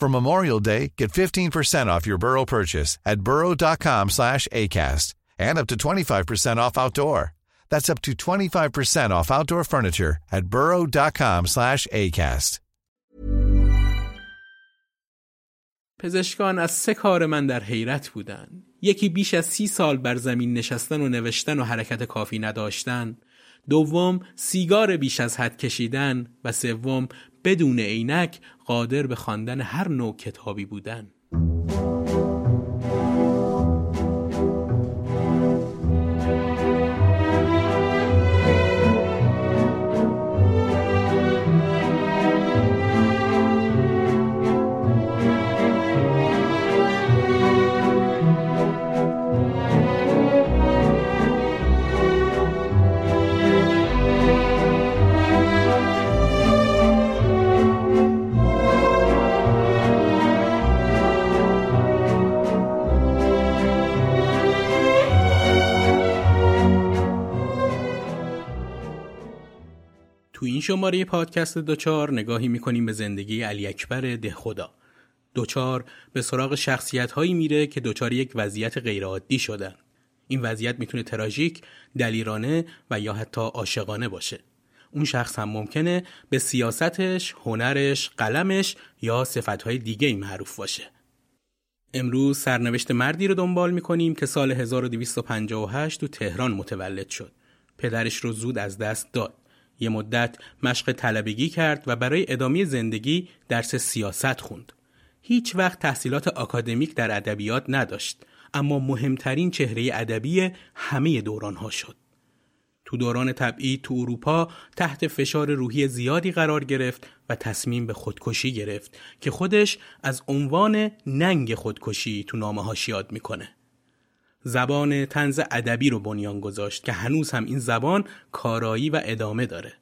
For Memorial Day, get 15% off your Burrow purchase at burrow.com/acast, and up to 25% off outdoor. That's up to 25% off outdoor furniture at burrow.com/acast. پزشکان از سه کار من در حیرت بودند. یکی بیش از 30 سال بر زمین نشستن و نوشتن و حرکت کافی نداشتن، دوم سیگار بیش از حد کشیدن و سوم بدون عینک قادر به خواندن هر نوع کتابی بودن. تو این شماره پادکست دچار نگاهی می‌کنیم به زندگی علی اکبر دهخدا. دچار به سراغ شخصیت‌هایی میره که دچار یک وضعیت غیرعادی شدن. این وضعیت میتونه تراژیک، دلیرانه و یا حتی عاشقانه باشه. اون شخص هم ممکنه به سیاستش، هنرش، قلمش یا صفت‌های دیگه‌ای معروف باشه. امروز سرنوشت مردی رو دنبال می‌کنیم که سال 1258 تو تهران متولد شد. پدرش رو زود از دست داد. یه مدت مشق طلبگی کرد و برای ادامه زندگی درس سیاست خوند. هیچ وقت تحصیلات آکادمیک در ادبیات نداشت، اما مهمترین چهره ادبی همه دورانها شد. تو دوران تبعید تو اروپا تحت فشار روحی زیادی قرار گرفت و تصمیم به خودکشی گرفت که خودش از عنوان ننگ خودکشی تو نامه‌هاش یاد میکنه. زبان طنز ادبی رو بنیان گذاشت که هنوز هم این زبان کارایی و ادامه داره.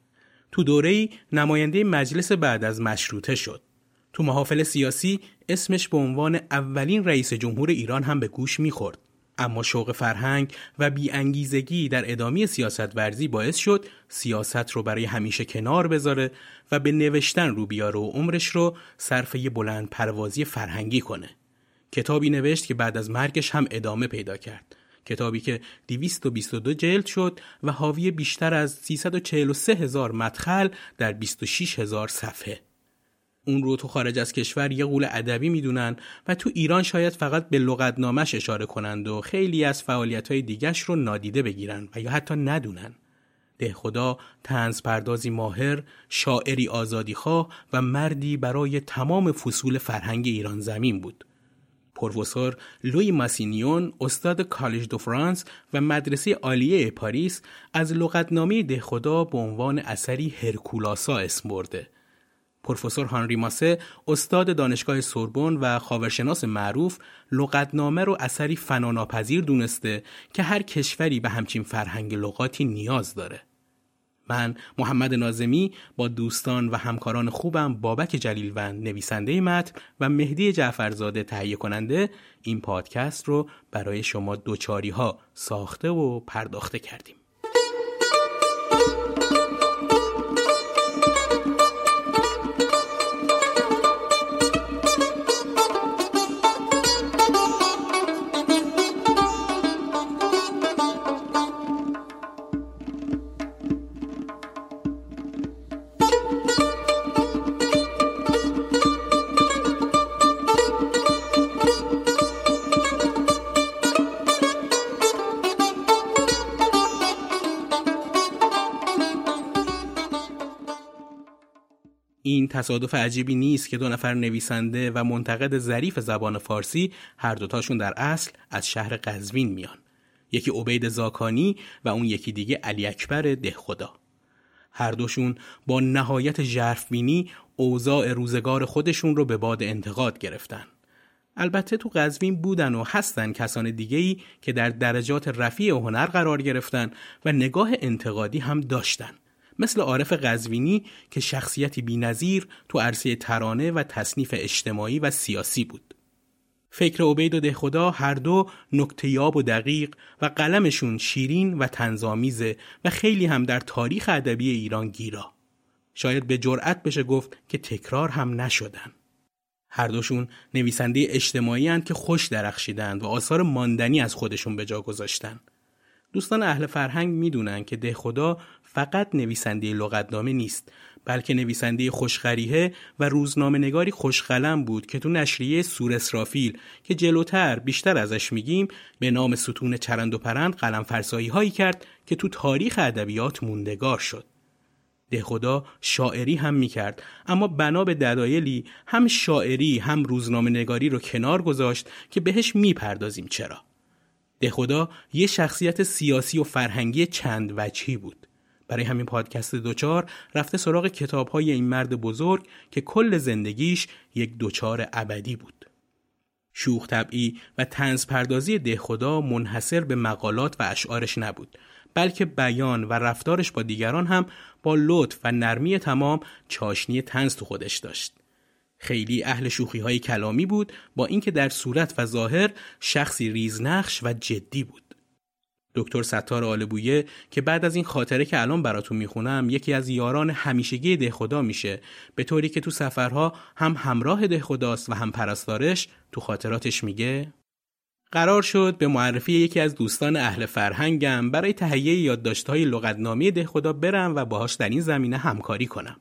تو دوره‌ای نماینده مجلس بعد از مشروطه شد. تو محافل سیاسی اسمش به عنوان اولین رئیس جمهور ایران هم به گوش می‌خورد. اما شوق فرهنگ و بی‌انگیزگی در ادامه سیاست ورزی باعث شد سیاست رو برای همیشه کنار بذاره و به نوشتن رو بیاره و عمرش رو صرف یه بلند پروازی فرهنگی کنه. کتابی نوشت که بعد از مرگش هم ادامه پیدا کرد. کتابی که 222 جلد شد و حاوی بیشتر از 343,000 مدخل در 26,000 صفحه. اون رو تو خارج از کشور یه غول ادبی میدونن و تو ایران شاید فقط به لغتنامش اشاره کنند و خیلی از فعالیت‌های دیگش رو نادیده بگیرن و یا حتی ندونن. دهخدا طنزپردازی ماهر، شاعری آزادیخواه و مردی برای تمام فصول فرهنگ ایران زمین بود. پروفسور لوی ماسینیون، استاد کالج دو فرانس و مدرسه عالیه پاریس، از لغتنامه دهخدا به عنوان اثری هرکولاسا اسم برده. پروفسور هانری ماسه، استاد دانشگاه سوربن و خاورشناس معروف، لغتنامه رو اثری فناناپذیر دونسته که هر کشوری به همچین فرهنگ لغاتی نیاز داره. من محمد ناظمی با دوستان و همکاران خوبم بابک جلیلوند نویسنده متن و مهدی جعفرزاده تهیه کننده این پادکست رو برای شما دوچاری ها ساخته و پرداخته کردیم. تصادف عجیبی نیست که دو نفر نویسنده و منتقد ظریف زبان فارسی هر دوتاشون در اصل از شهر قزوین میان. یکی عبید زاکانی و اون یکی دیگه علی اکبر دهخدا. هر دوشون با نهایت ژرفبینی اوضاع روزگار خودشون رو به باد انتقاد گرفتن. البته تو قزوین بودن و هستن کسان دیگه‌ای که در درجات رفیع هنر قرار گرفتن و نگاه انتقادی هم داشتن. مثل عارف قزوینی که شخصیتی بی‌نظیر تو عرصه ترانه و تصنیف اجتماعی و سیاسی بود. فکر عبید و دهخدا هر دو نکته‌یاب و دقیق و قلمشون شیرین و طنزآمیزه و خیلی هم در تاریخ ادبی ایران گیرا. شاید به جرأت بشه گفت که تکرار هم نشدن. هر دوشون نویسنده اجتماعی هستند که خوش درخشیدند و آثار ماندنی از خودشون به جا گذاشتن. دوستان اهل فرهنگ میدونن که دهخدا فقط نویسنده لغتنامه نیست، بلکه نویسنده خوشقریحه و روزنامه‌نگاری خوشقلم بود که تو نشریه صور اسرافیل که جلوتر بیشتر ازش میگیم به نام ستون چرند و پرند قلم فرسایی هایی کرد که تو تاریخ ادبیات موندگار شد. دهخدا شاعری هم میکرد، اما بنا به دلایلی هم شاعری هم روزنامه‌نگاری رو کنار گذاشت که بهش میپردازیم چرا. دهخدا یه شخصیت سیاسی و فرهنگی چند وجهی بود. برای همین پادکست دچار رفته سراغ کتاب‌های این مرد بزرگ که کل زندگیش یک دچار ابدی بود. شوخ طبعی و طنز پردازی دهخدا منحصر به مقالات و اشعارش نبود، بلکه بیان و رفتارش با دیگران هم با لطف و نرمی تمام چاشنی طنز تو خودش داشت. خیلی اهل شوخی‌های کلامی بود، با اینکه در صورت و ظاهر شخصی ریزنقش و جدی بود. دکتر ستار آلبویه که بعد از این خاطره که الان براتون میخونم یکی از یاران همیشگی دهخدا میشه، به طوری که تو سفرها هم همراه دهخداست و هم پرستارش. تو خاطراتش میگه: قرار شد به معرفی یکی از دوستان اهل فرهنگم برای تهیه یادداشت‌های لغتنامه دهخدا برم و باهاش در این زمینه همکاری کنم.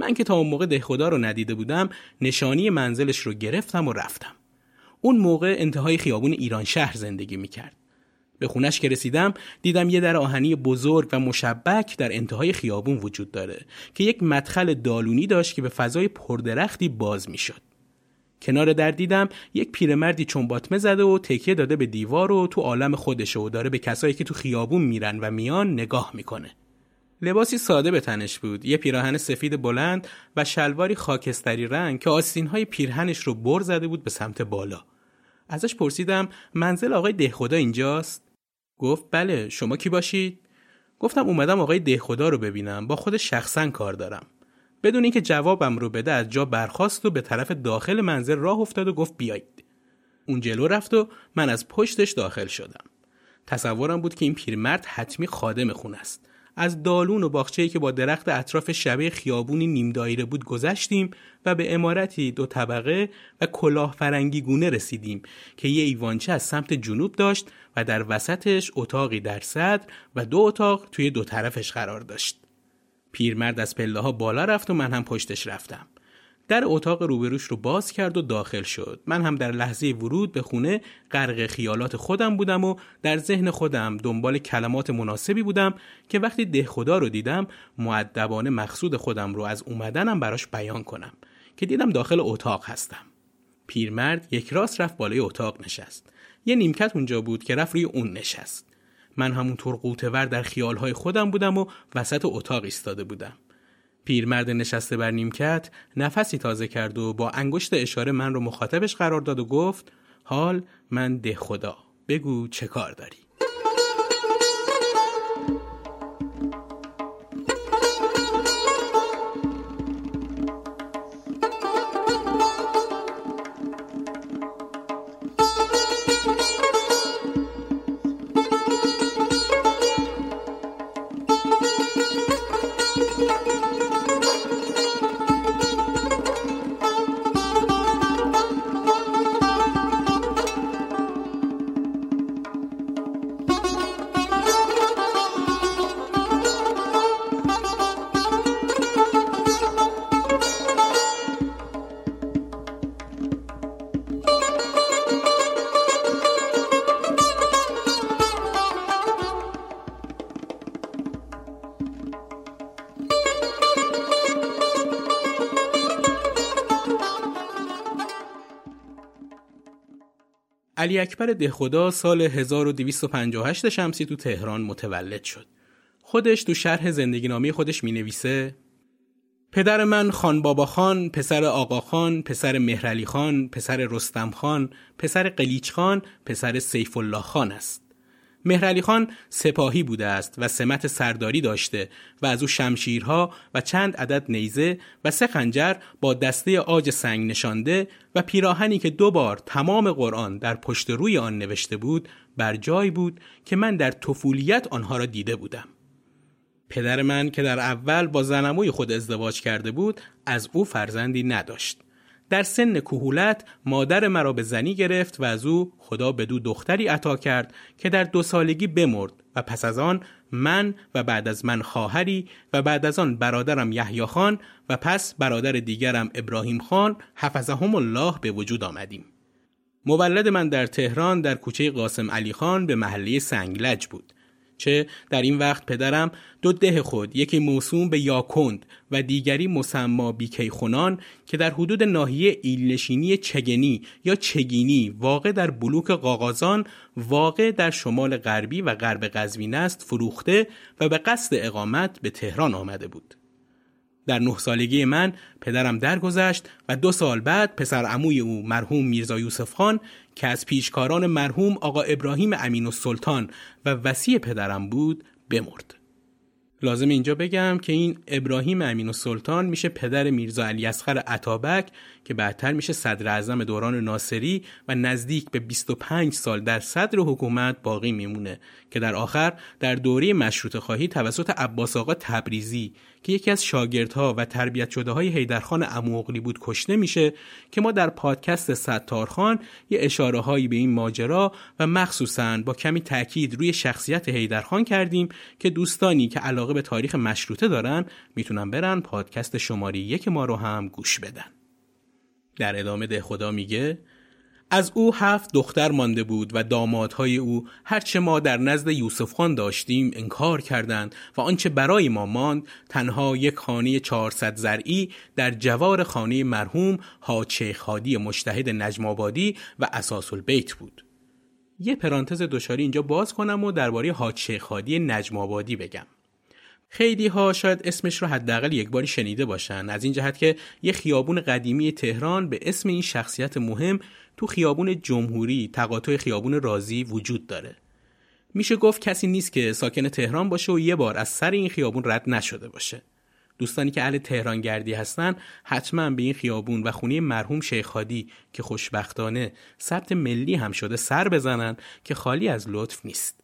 من که تا اون موقع دهخدا رو ندیده بودم نشانی منزلش رو گرفتم و رفتم. اون موقع انتهای خیابون ایران شهر زندگی میکرد. به خونش که رسیدم دیدم یه در آهنی بزرگ و مشبک در انتهای خیابون وجود داره که یک مدخل دالونی داشت که به فضای پردرختی باز میشد. کنار در دیدم یک پیرمردی چنباتمه زده و تکیه داده به دیوار و تو عالم خودشه و داره به کسایی که تو خیابون میرن و میان نگاه میکنه. لباسی ساده به تنش بود، یه پیراهن سفید بلند و شلواری خاکستری رنگ که آستین‌های پیرهنش رو بر زده بود به سمت بالا. ازش پرسیدم منزل آقای دهخدا اینجاست؟ گفت بله، شما کی باشید؟ گفتم اومدم آقای دهخدا رو ببینم، با خود شخصا کار دارم. بدون اینکه جوابم رو بده از جا برخاست و به طرف داخل منزل راه افتاد و گفت بیایید. اون جلو رفت و من از پشتش داخل شدم. تصورم بود که این پیرمرد حتمی خادم خونه است. از دالون و باغچه‌ای که با درخت اطراف شبیه خیابونی نیم دایره بود گذشتیم و به عمارتی دو طبقه و کلاه فرنگی گونه رسیدیم که یه ایوانچه از سمت جنوب داشت و در وسطش اتاقی در صدر و دو اتاق توی دو طرفش قرار داشت. پیرمرد از پله‌ها بالا رفت و من هم پشتش رفتم. در اتاق روبروش رو باز کرد و داخل شد. من هم در لحظه ورود به خونه غرق خیالات خودم بودم و در ذهن خودم دنبال کلمات مناسبی بودم که وقتی دهخدا رو دیدم مؤدبانه مقصود خودم رو از اومدنم براش بیان کنم که دیدم داخل اتاق هستم. پیرمرد یک راست رفت بالای اتاق نشست. یه نیمکت اونجا بود که رفت روی اون نشست. من همونطور قوطه‌ور در خیالهای خودم بودم و وسط اتاق ایستاده بودم. پیرمرد نشسته بر نیمکت نفسی تازه کرد و با انگشت اشاره من رو مخاطبش قرار داد و گفت: حال من دهخدا، بگو چه کار داری؟ علی اکبر دهخدا سال 1258 شمسی تو تهران متولد شد. خودش تو شرح زندگینامه خودش مینویسه: پدر من خان بابا خان، پسر آقا خان، پسر مهرعلی خان، پسر رستم خان، پسر قلیچ خان، پسر سیف الله خان است. مهرعلی خان سپاهی بوده است و سمت سرداری داشته و از او شمشیرها و چند عدد نیزه و 3 خنجر با دسته عاج سنگ نشانده و پیراهنی که 2 بار تمام قرآن در پشت روی آن نوشته بود بر جای بود که من در طفولیت آنها را دیده بودم. پدر من که در اول با زنموی خود ازدواج کرده بود از او فرزندی نداشت. در سن کهولت مادر مرا به زنی گرفت و از او خدا بدو دختری عطا کرد که در 2 سالگی بمرد و پس از آن من و بعد از من خواهری و بعد از آن برادرم یحیی خان و پس برادر دیگرم ابراهیم خان حفظهم الله به وجود آمدیم. مولد من در تهران در کوچه قاسم علی خان به محله سنگلج بود. چه در این وقت پدرم 2 ده خود، یکی موسوم به یاکند و دیگری مسما بیکیخونان که در حدود ناحیه ایلنشینی چگنی یا چگینی واقع در بلوک قاقازان واقع در شمال غربی و غرب قزوین است فروخته و به قصد اقامت به تهران آمده بود. در 9 سالگی من پدرم درگذشت و 2 سال بعد پسر عموی او مرحوم میرزا یوسف خان که از پیشکاران مرحوم آقا ابراهیم امین السلطان و وصی پدرم بود بمرد. لازم اینجا بگم که این ابراهیم امین السلطان میشه پدر میرزا علی اصغر عطابک که بعدتر میشه صدر اعظم دوران ناصری و نزدیک به 25 سال در صدر حکومت باقی میمونه که در آخر در دوره مشروطه خواهی توسط عباس آقا تبریزی که یکی از شاگردها و تربیت شده های حیدرخان عموغلی بود کشته میشه که ما در پادکست ستارخان یه اشاره هایی به این ماجرا و مخصوصاً با کمی تاکید روی شخصیت حیدرخان کردیم که دوستانی که علاقه به تاریخ مشروطه دارن میتونن برن پادکست شماره 1 ما رو هم گوش بدن. در ادامه دهخدا میگه: از او 7 دختر مانده بود و دامادهای او هرچه ما در نزد یوسف خان داشتیم انکار کردند و آنچه برای ما ماند تنها یک خانه 400 زرعی در جوار خانه مرحوم شیخ هادی مجتهد نجمابادی و اساس البیت بود. یه پرانتز دوشاری اینجا باز کنم و درباره شیخ هادی نجمابادی بگم. خیلی ها شاید اسمش رو حداقل یک باری شنیده باشن، از این جهت که یه خیابون قدیمی تهران به اسم این شخصیت مهم تو خیابون جمهوری تقاطع خیابون رازی وجود داره. میشه گفت کسی نیست که ساکن تهران باشه و یه بار از سر این خیابون رد نشده باشه. دوستانی که اهل تهران گردی هستن حتما به این خیابون و خونه مرحوم شیخ هادی که خوشبختانه ثبت ملی هم شده سر بزنن که خالی از لطف نیست.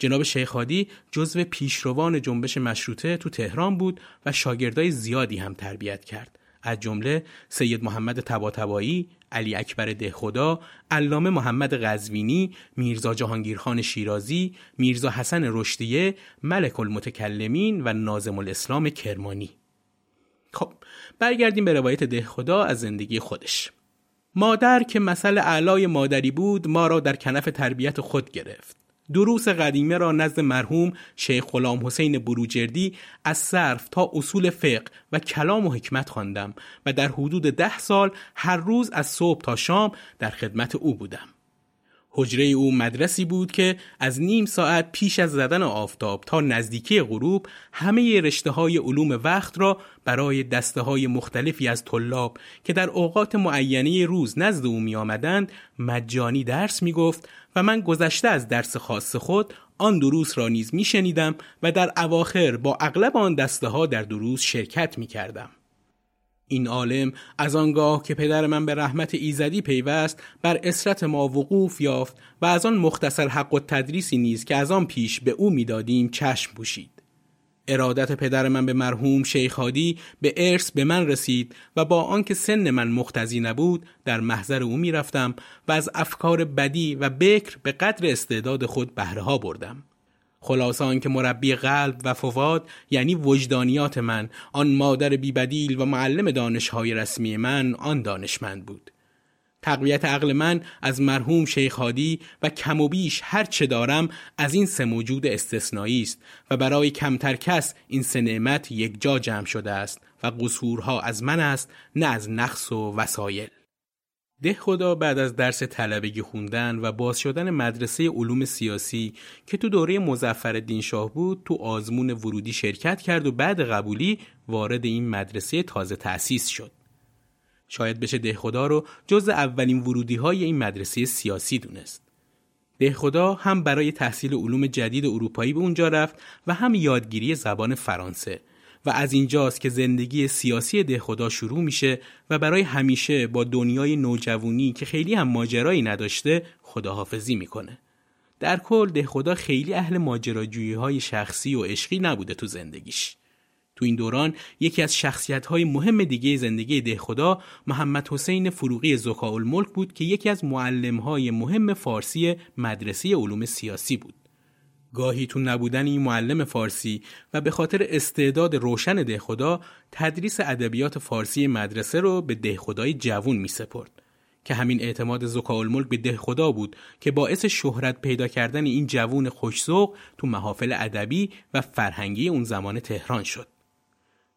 جناب شیخ هادی جزو پیشروان جنبش مشروطه تو تهران بود و شاگردای زیادی هم تربیت کرد، از جمله سید محمد طباطبایی، علی اکبر دهخدا، علامه محمد قزوینی، میرزا جهانگیرخان شیرازی، میرزا حسن رشدیه، ملک المتکلمین و ناظم الاسلام کرمانی. خب برگردیم به روایت دهخدا از زندگی خودش. مادر که مثل اعلای مادری بود ما را در کنف تربیت خود گرفت. دروس قدیمه را نزد مرحوم شیخ غلام حسین بروجردی از صرف تا اصول فقه و کلام و حکمت خواندم و در حدود 10 سال هر روز از صبح تا شام در خدمت او بودم. حجره او مدرسی بود که از نیم ساعت پیش از زدن آفتاب تا نزدیکی غروب همه رشته‌های علوم وقت را برای دسته‌های مختلفی از طلاب که در اوقات معینه روز نزد او می‌آمدند مجانی درس می‌گفت و من گذشته از درس خاص خود آن دروس را نیز می‌شنیدم و در اواخر با اغلب آن دسته‌ها در دروس شرکت می‌کردم. این عالم از آنگاه که پدر من به رحمت ایزدی پیوست بر اسرت ما وقوف یافت و از آن مختصر حق و تدریسی نیز که از آن پیش به او میدادیم چشم پوشید. ارادت پدر من به مرحوم شیخ هادی به ارث به من رسید و با آنکه سن من مقتضی نبود در محضر او میرفتم و از افکار بدی و بکر به قدر استعداد خود بهره ها بردم. خلاصه آن که مربی قلب و فواد یعنی وجدانیات من، آن مادر بی‌بدیل و معلم دانش‌های رسمی من، آن دانشمند بود. تقویت عقل من از مرحوم شیخ هادی و کم و بیش هر چه دارم از این 3 موجود استثنایی است و برای کمتر کس این 3 نعمت یک جا جمع شده است و قصورها از من است نه از نقص و وسایل. دهخدا بعد از درس طلبگی خوندن و باز شدن مدرسه علوم سیاسی که تو دوره مظفرالدین شاه بود، تو آزمون ورودی شرکت کرد و بعد قبولی وارد این مدرسه تازه تأسیس شد. شاید بشه دهخدا رو جز اولین ورودی‌های این مدرسه سیاسی دونست. دهخدا هم برای تحصیل علوم جدید اروپایی به اونجا رفت و هم یادگیری زبان فرانسه و از اینجاست که زندگی سیاسی دهخدا شروع میشه و برای همیشه با دنیای نوجوانی که خیلی هم ماجرایی نداشته خداحافظی میکنه. در کل دهخدا خیلی اهل ماجراجویی‌های شخصی و عشقی نبوده تو زندگیش. تو این دوران یکی از شخصیت‌های مهم دیگه زندگی دهخدا محمد حسین فروغی ذکاءالملک بود که یکی از معلم‌های مهم فارسی مدرسه علوم سیاسی بود. گاهی تو نبودن این معلم فارسی و به خاطر استعداد روشن دهخدا تدریس ادبیات فارسی مدرسه رو به دهخدای جوان می‌سپرد که همین اعتماد ذکاءالملک به دهخدا بود که باعث شهرت پیدا کردن این جوان خوش‌ذوق تو محافل ادبی و فرهنگی اون زمان تهران شد.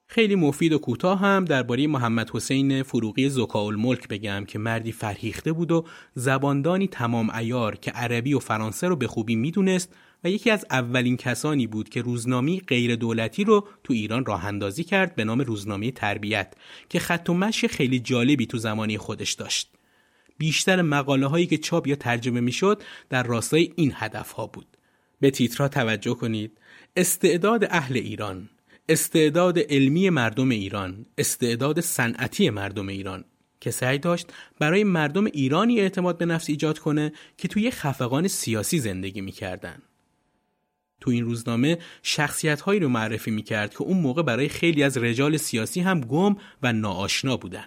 خیلی مفید و کوتاه هم درباره محمد حسین فروغی ذکاءالملک بگم که مردی فرهیخته بود و زباندانی تمام عیار که عربی و فرانسه رو به خوبی میدونست و یکی از اولین کسانی بود که روزنامه غیر دولتی رو تو ایران راه اندازی کرد به نام روزنامه تربیت که خط و مشی خیلی جالبی تو زمانه خودش داشت. بیشتر مقاله هایی که چاپ یا ترجمه میشد در راستای این هدف ها بود. به تیترها توجه کنید: استعداد اهل ایران، استعداد علمی مردم ایران، استعداد صنعتی مردم ایران، که سعی داشت برای مردم ایرانی اعتماد به نفس ایجاد کنه که توی خفقان سیاسی زندگی می‌کردن. تو این روزنامه شخصیت‌هایی رو معرفی می‌کرد که اون موقع برای خیلی از رجال سیاسی هم گم و ناآشنا بودن،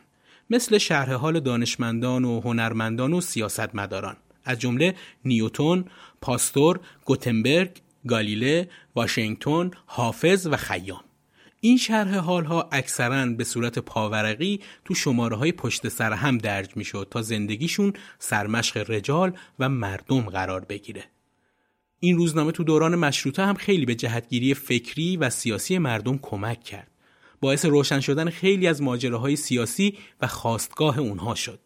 مثل شرح حال دانشمندان و هنرمندان و سیاستمداران، از جمله نیوتن، پاستور، گوتنبرگ، گالیله، واشنگتن، حافظ و خیام. این شرح حالها اکثراً به صورت پاورقی تو شماره‌های پشت سر هم درج می‌شد تا زندگیشون سرمشق رجال و مردم قرار بگیره. این روزنامه تو دوران مشروطه هم خیلی به جهتگیری فکری و سیاسی مردم کمک کرد. باعث روشن شدن خیلی از ماجراهای سیاسی و خاستگاه اونها شد.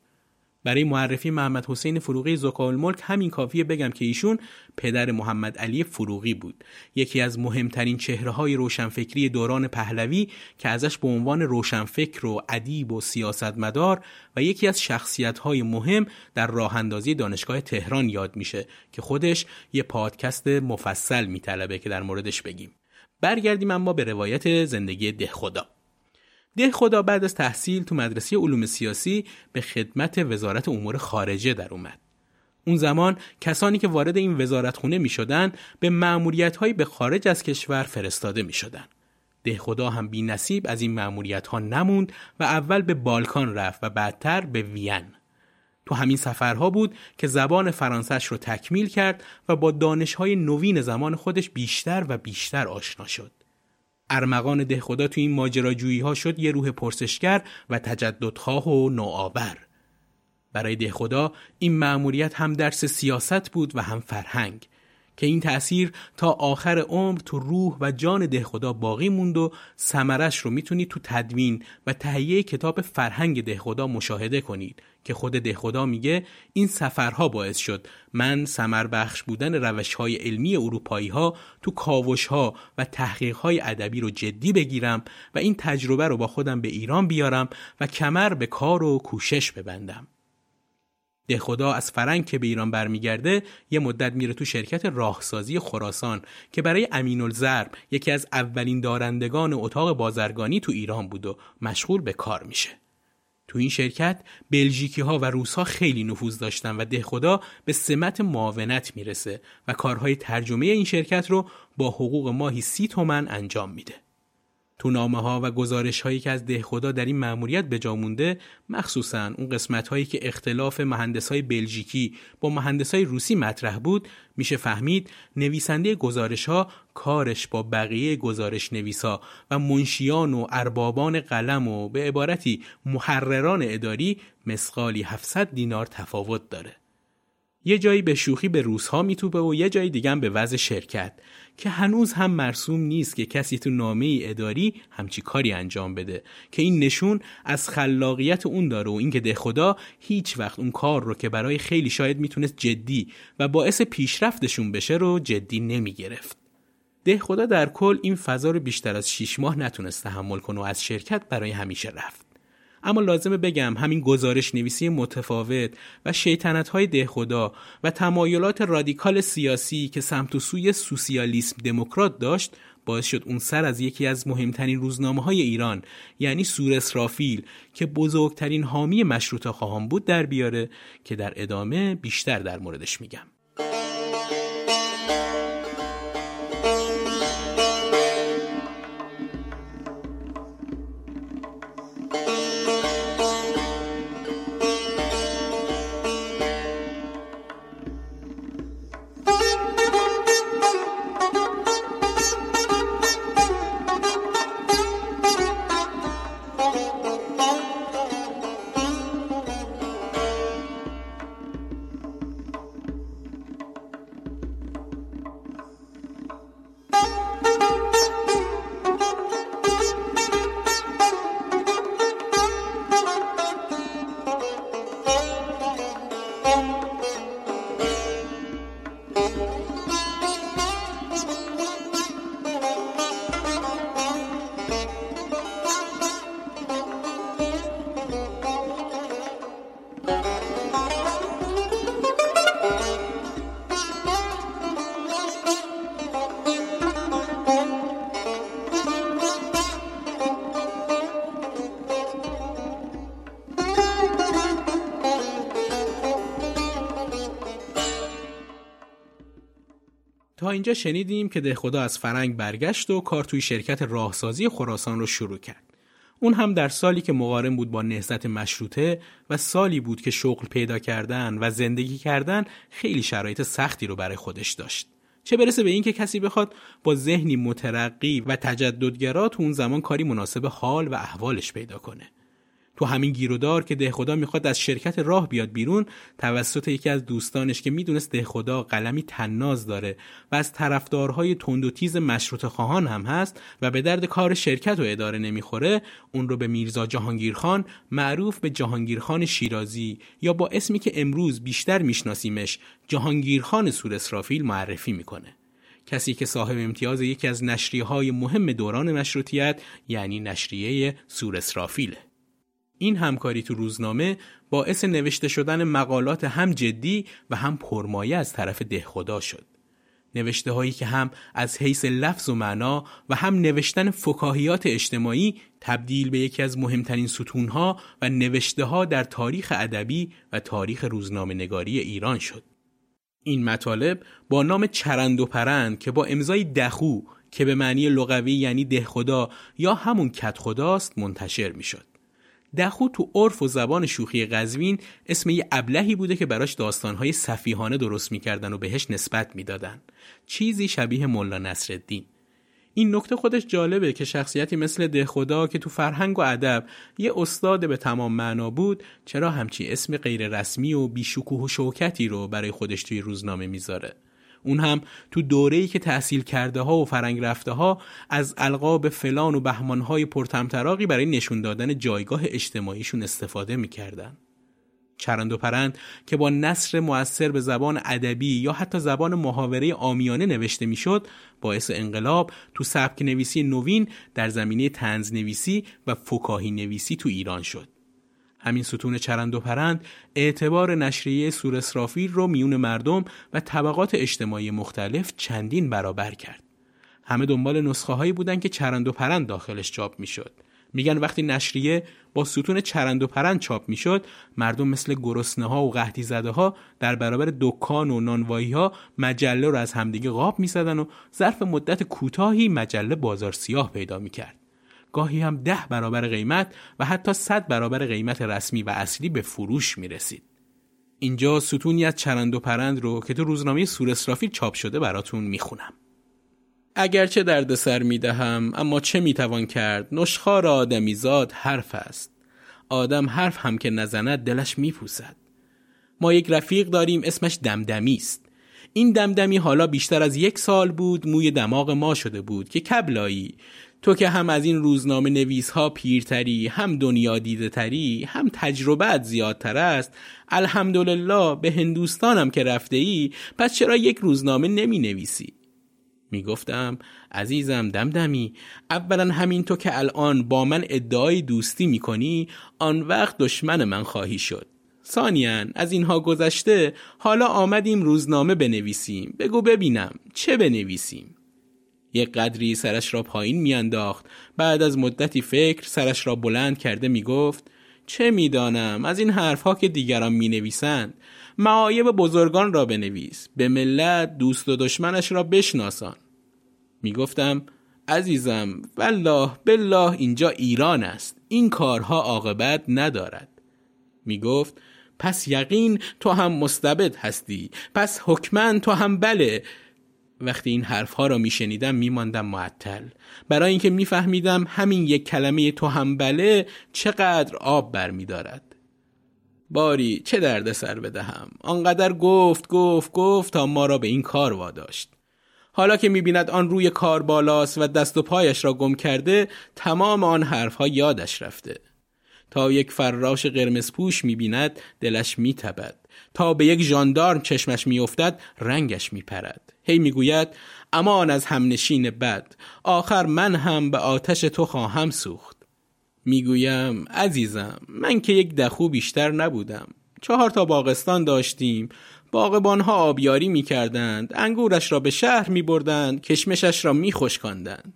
برای معرفی محمد حسین فروغی ذکاءالملک همین کافیه بگم که ایشون پدر محمد علی فروغی بود، یکی از مهمترین چهره‌های روشنفکری دوران پهلوی که ازش به عنوان روشنفکر و ادیب و سیاستمدار و یکی از شخصیت‌های مهم در راه‌اندازی دانشگاه تهران یاد میشه که خودش یه پادکست مفصل میطلبه که در موردش بگیم. برگردیم اما به روایت زندگی دهخدا. دهخدا بعد از تحصیل تو مدرسه علوم سیاسی به خدمت وزارت امور خارجه در اومد. اون زمان کسانی که وارد این وزارتخونه می شدن به مأموریت‌های به خارج از کشور فرستاده می شدن. دهخدا هم بی نصیب از این مأموریت‌ها نموند و اول به بالکان رفت و بعدتر به وین. تو همین سفرها بود که زبان فرانسه‌اش رو تکمیل کرد و با دانش‌های نوین زمان خودش بیشتر و بیشتر آشنا شد. ارمغان دهخدا تو این ماجراجویی‌ها شد یه روح پرسشگر و تجددخواه و نوآور. برای دهخدا این مأموریت هم درس سیاست بود و هم فرهنگ که این تأثیر تا آخر عمر تو روح و جان دهخدا باقی موند و ثمرش رو میتونید تو تدوین و تهیه کتاب فرهنگ دهخدا مشاهده کنید که خود دهخدا میگه این سفرها باعث شد من ثمر بخش بودن روش‌های علمی اروپایی‌ها تو کاوش‌ها و تحقیق‌های ادبی رو جدی بگیرم و این تجربه رو با خودم به ایران بیارم و کمر به کار و کوشش ببندم. دهخدا از فرنگ که به ایران برمیگرده یه مدت میره تو شرکت راهسازی خراسان که برای امین‌الضرب یکی از اولین دارندگان اتاق بازرگانی تو ایران بود و مشغول به کار میشه. تو این شرکت بلژیکی‌ها و روس‌ها خیلی نفوذ داشتن و دهخدا به سمت معاونت میرسه و کارهای ترجمه این شرکت رو با حقوق ماهی 30 تومان انجام میده. تو نامه‌ها و گزارش‌هایی که از دهخدا در این مأموریت به جا مونده، مخصوصاً اون قسمت‌هایی که اختلاف مهندسای بلژیکی با مهندسای روسی مطرح بود، میشه فهمید نویسنده گزارش‌ها کارش با بقیه گزارش نویسا و منشیان و اربابان قلم و به عبارتی محرران اداری مثقالی 700 دینار تفاوت داره. یه جایی به شوخی به روس‌ها میتوبه و یه جایی دیگه هم به وضع شرکت که هنوز هم مرسوم نیست که کسی تو نامه اداری همچی کاری انجام بده، که این نشون از خلاقیت اون داره و اینکه دهخدا هیچ وقت اون کار رو که برای خیلی شاید میتونست جدی و باعث پیشرفتشون بشه رو جدی نمیگرفت. دهخدا در کل این فضا رو بیشتر از 6 ماه نتونست تحمل کنه و از شرکت برای همیشه رفت. اما لازمه بگم همین گزارش نویسی متفاوت و شیطنت‌های دهخدا و تمایلات رادیکال سیاسی که سمت و سوی سوسیالیسم دموکرات داشت باعث شد اون سر از یکی از مهمترین روزنامه‌های ایران، یعنی صور اسرافیل که بزرگترین حامی مشروطه‌خواهان بود، در بیاره که در ادامه بیشتر در موردش میگم. تا اینجا شنیدیم که دهخدا از فرنگ برگشت و کار توی شرکت راهسازی خراسان رو شروع کرد. اون هم در سالی که مقارن بود با نهضت مشروطه و سالی بود که شغل پیدا کردن و زندگی کردن خیلی شرایط سختی رو برای خودش داشت. چه برسه به این که کسی بخواد با ذهنی مترقی و تجددگرا تو اون زمان کاری مناسب حال و احوالش پیدا کنه. تو همین گیرودار که دهخدا میخواد از شرکت راه بیاد بیرون، توسط یکی از دوستانش که میدونست دهخدا قلمی طناز داره و از طرفدارهای تند و تیز مشروطه خواهان هم هست و به درد کار شرکت و اداره نمیخوره، اون رو به میرزا جهانگیرخان، معروف به جهانگیرخان شیرازی یا با اسمی که امروز بیشتر میشناسیمش، جهانگیرخان صور اسرافیل، معرفی میکنه. کسی که صاحب امتیاز یکی از نشریه‌های مهم دوران مشروطیت، یعنی نشریه صور اسرافیل. این همکاری تو روزنامه باعث نوشته شدن مقالات هم جدی و هم پرمایه از طرف دهخدا شد. نوشته هایی که هم از حیث لفظ و معنا و هم نوشتن فکاهیات اجتماعی تبدیل به یکی از مهمترین ستونها و نوشته ها در تاریخ ادبی و تاریخ روزنامه نگاری ایران شد. این مطالب با نام چرند و پرند که با امضای دخو که به معنی لغوی یعنی دهخدا یا همون کدخداست منتشر می شد. دخو تو عرف و زبان شوخی قزوین اسم یه ابلهی بوده که براش داستانهای سفیهانه درست میکردن و بهش نسبت میدادن، چیزی شبیه ملا نصرالدین. این نکته خودش جالبه که شخصیتی مثل دهخدا که تو فرهنگ و ادب یه استاد به تمام معنا بود، چرا همچی اسم غیر رسمی و بیشکوه و شوکتی رو برای خودش توی روزنامه میذاره؟ اون هم تو دوره‌ای که تحصیل کرده ها و فرنگ رفته ها از القاب فلان و بهمان های پرطمطراقی برای نشون دادن جایگاه اجتماعیشون استفاده می‌کردن. چرند و پرند که با نثر مؤثر به زبان ادبی یا حتی زبان محاوره عامیانه نوشته میشد، باعث انقلاب تو سبک نویسی نوین در زمینه طنز نویسی و فکاهی نویسی تو ایران شد. همین ستون چرند و پرند اعتبار نشریه صور اسرافیل رو میون مردم و طبقات اجتماعی مختلف چندین برابر کرد. همه دنبال نسخه هایی بودن که چرند و پرند داخلش چاپ میشد. میگن وقتی نشریه با ستون چرند و پرند چاپ میشد، مردم مثل گرسنه ها و قحطی زده ها در برابر دکان و نانوایی ها مجله رو از همدیگه قاب میزدن و ظرف مدت کوتاهی مجله بازار سیاه پیدا میکرد. گاهی هم 10 برابر قیمت و حتی 100 برابر قیمت رسمی و اصلی به فروش می رسید. اینجا ستونی از چرند و پرند رو که تو روزنامه صور اسرافیل چاپ شده براتون می خونم. اگرچه درد سر می دهم، اما چه می توان کرد؟ نشخوار آدمی زاد حرف است. آدم حرف هم که نزند دلش می پوسد. ما یک رفیق داریم اسمش دمدمی است. این دمدمی حالا بیشتر از 1 سال بود موی دماغ ما شده بود که کبلایی، تو که هم از این روزنامه نویس ها پیرتری، هم دنیا دیده تری، هم تجربت زیادتر است، الحمدلله به هندوستانم که رفته ای، پس چرا یک روزنامه نمی نویسی؟ می گفتم عزیزم دمدمی، اولا همین تو که الان با من ادعای دوستی می کنی آن وقت دشمن من خواهی شد، ثانیاً از اینها گذشته حالا آمدیم روزنامه بنویسیم، بگو ببینم چه بنویسیم؟ یک قدری سرش را پایین میانداخت، بعد از مدتی فکر سرش را بلند کرده میگفت چه میدانم، از این حرفها که دیگران مینویسند، معایب بزرگان را بنویس، به ملت دوست و دشمنش را بشناسان. میگفتم عزیزم والله بالله اینجا ایران است، این کارها عاقبت ندارد. میگفت پس یقین تو هم مستبد هستی، پس حکمن تو هم بله. وقتی این حرفها را میشنیدم میماندم معطل، برای اینکه میفهمیدم همین یک کلمه تو هم بله چقدر آب برمیدارد. باری چه درد سر بدهم، آنقدر گفت تا ما را به این کار واداشت. حالا که میبیند آن روی کار بالاست و دست و پایش را گم کرده، تمام آن حرفها یادش رفته. تا یک فراش قرمز پوش میبیند دلش میتپد، تا به یک ژاندارم چشمش میافتد رنگش میپرد. هی میگوید امان از همنشین بد، آخر من هم به آتش تو خواهم سوخت. میگویم عزیزم من که یک دخو بیشتر نبودم، 4 تا باغستان داشتیم، باغبانها آبیاری میکردند، انگورش را به شهر میبردند، کشمشش را میخشکاندند.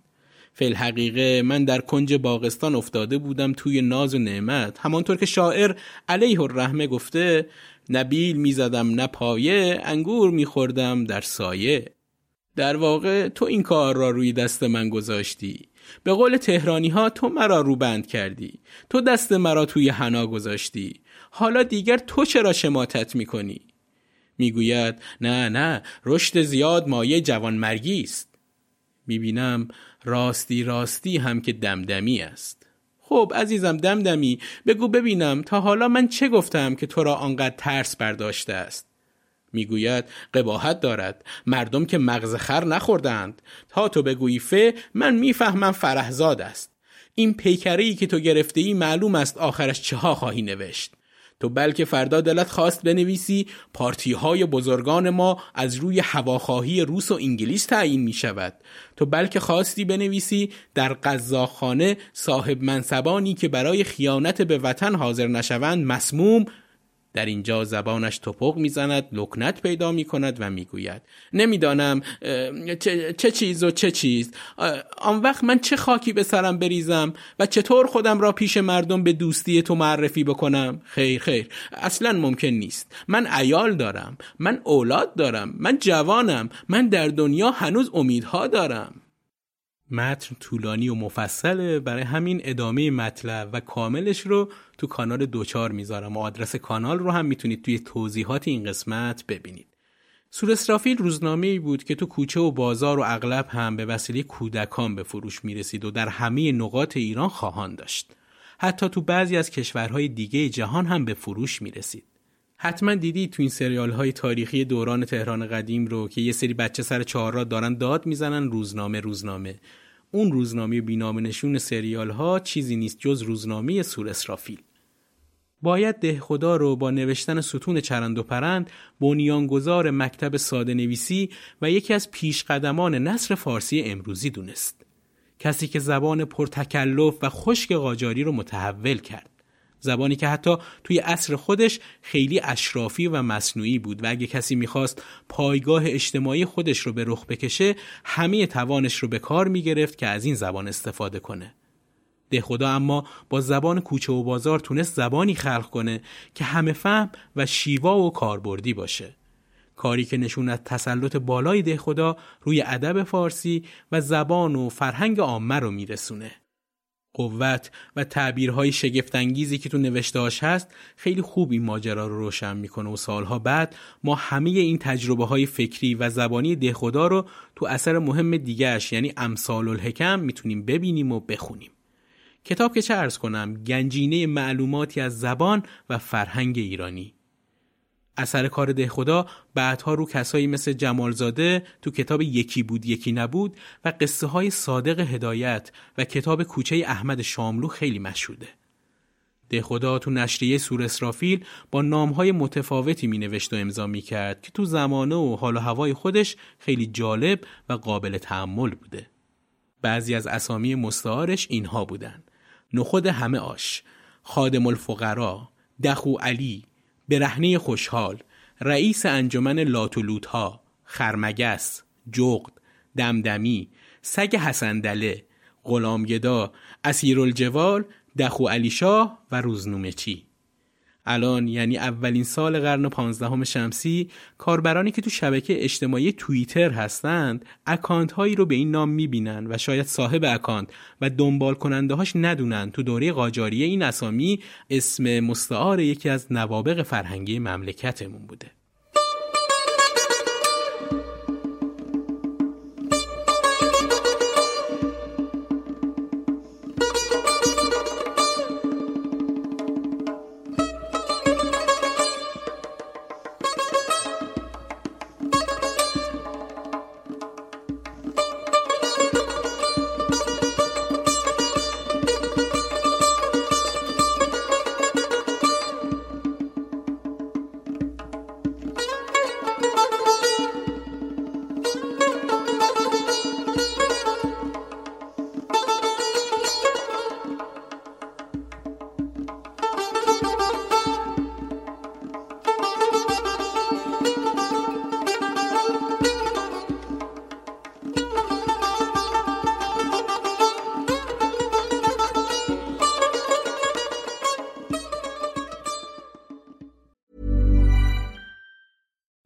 فی الحقیقه من در کنج باغستان افتاده بودم توی ناز و نعمت، همانطور که شاعر علیه الرحمه گفته نبیل میزدم نه پایه، انگور میخوردم در سایه. در واقع تو این کار را روی دست من گذاشتی، به قول تهرانی ها تو مرا روبند کردی، تو دست مرا توی حنا گذاشتی، حالا دیگر تو چرا شماتت میکنی؟ میگوید نه رشد زیاد مایه جوانمرگی است. میبینم راستی هم که دمدمی است. خب عزیزم دمدمی بگو ببینم تا حالا من چه گفتم که تو را آنقدر ترس برداشته است؟ میگوید قباحت دارد، مردم که مغز خر نخوردند، تا تو بگویی فه من میفهمم فرهزاد است. این پیکره‌ای که تو گرفته ای معلوم است آخرش چه ها خواهی نوشت. تو بلکه فردا دلت خواست بنویسی پارتی‌های بزرگان ما از روی هواخواهی روس و انگلیس تعیین می‌شود. تو بلکه خواستی بنویسی در قزاقخانه صاحب منصبانی که برای خیانت به وطن حاضر نشوند مسموم. در اینجا زبانش توپق میزند، لکنت پیدا میکند و میگوید نمیدانم چه چیز و چه چیز. آن وقت من چه خاکی به سرم بریزم و چطور خودم را پیش مردم به دوستی تو معرفی بکنم؟ خیر اصلا ممکن نیست. من عیال دارم، من اولاد دارم، من جوانم، من در دنیا هنوز امیدها دارم. متن طولانی و مفصله، برای همین ادامه مطلب و کاملش رو تو کانال دچار میذارم و آدرس کانال رو هم میتونید توی توضیحات این قسمت ببینید. صور اسرافیل روزنامه‌ای بود که تو کوچه و بازار و اغلب هم به وسیله کودکان به فروش میرسید و در همه نقاط ایران خواهان داشت. حتی تو بعضی از کشورهای دیگه جهان هم به فروش میرسید. حتما دیدی تو این سریال‌های تاریخی دوران تهران قدیم رو که یه سری بچه سر 4 راه دارن داد میزنن روزنامه. اون روزنامه بی‌نام نشون سریال‌ها چیزی نیست جز روزنامه صور اسرافیل. باید دهخدا رو با نوشتن ستون چرند و پرند بنیانگذار مکتب ساده‌نویسی و یکی از پیشقدمان نثر فارسی امروزی دونست. کسی که زبان پرتکلف و خشک قاجاری رو متحول کرد. زبانی که حتی توی عصر خودش خیلی اشرافی و مصنوعی بود و اگه کسی میخواست پایگاه اجتماعی خودش رو به رخ بکشه همه توانش رو به کار میگرفت که از این زبان استفاده کنه. دهخدا اما با زبان کوچه و بازار تونست زبانی خلق کنه که همه فهم و شیوا و کاربردی باشه. کاری که نشون از تسلط بالای دهخدا روی ادب فارسی و زبان و فرهنگ عامه رو میرسونه. قوت و تعبیرهای شگفت‌انگیزی که تو نوشته‌هاش هست خیلی خوب این ماجرا رو روشن میکنه و سالها بعد ما همه این تجربه‌های فکری و زبانی دهخدا رو تو اثر مهم دیگه‌اش یعنی امثال الحکم میتونیم ببینیم و بخونیم. کتاب که چه عرض کنم گنجینه معلوماتی از زبان و فرهنگ ایرانی. اثر کار دهخدا بعدها رو کسایی مثل جمالزاده تو کتاب یکی بود یکی نبود و قصه های صادق هدایت و کتاب کوچه احمد شاملو خیلی مشهوده. دهخدا تو نشریه صور اسرافیل با نامهای متفاوتی می نوشت و امضا می کرد که تو زمانه و حال و هوای خودش خیلی جالب و قابل تأمل بوده. بعضی از اسامی مستعارش اینها بودن: نخود همه آش، خادم الفقرا، دخو علی، برهنه خوشحال، رئیس انجمن لاتولوتها، خرمگس، جغد، دمدمی، سگ حسندله، غلامگدا، اسیرالجوال، دخو علی شاه و روزنامه چی. الان یعنی اولین سال قرن 15 شمسی، کاربرانی که تو شبکه اجتماعی توییتر هستند اکانت هایی رو به این نام میبینن و شاید صاحب اکانت و دنبال کننده هاش ندونن تو دوره قاجاریه این اسامی اسم مستعار یکی از نوابغ فرهنگی مملکتمون بوده.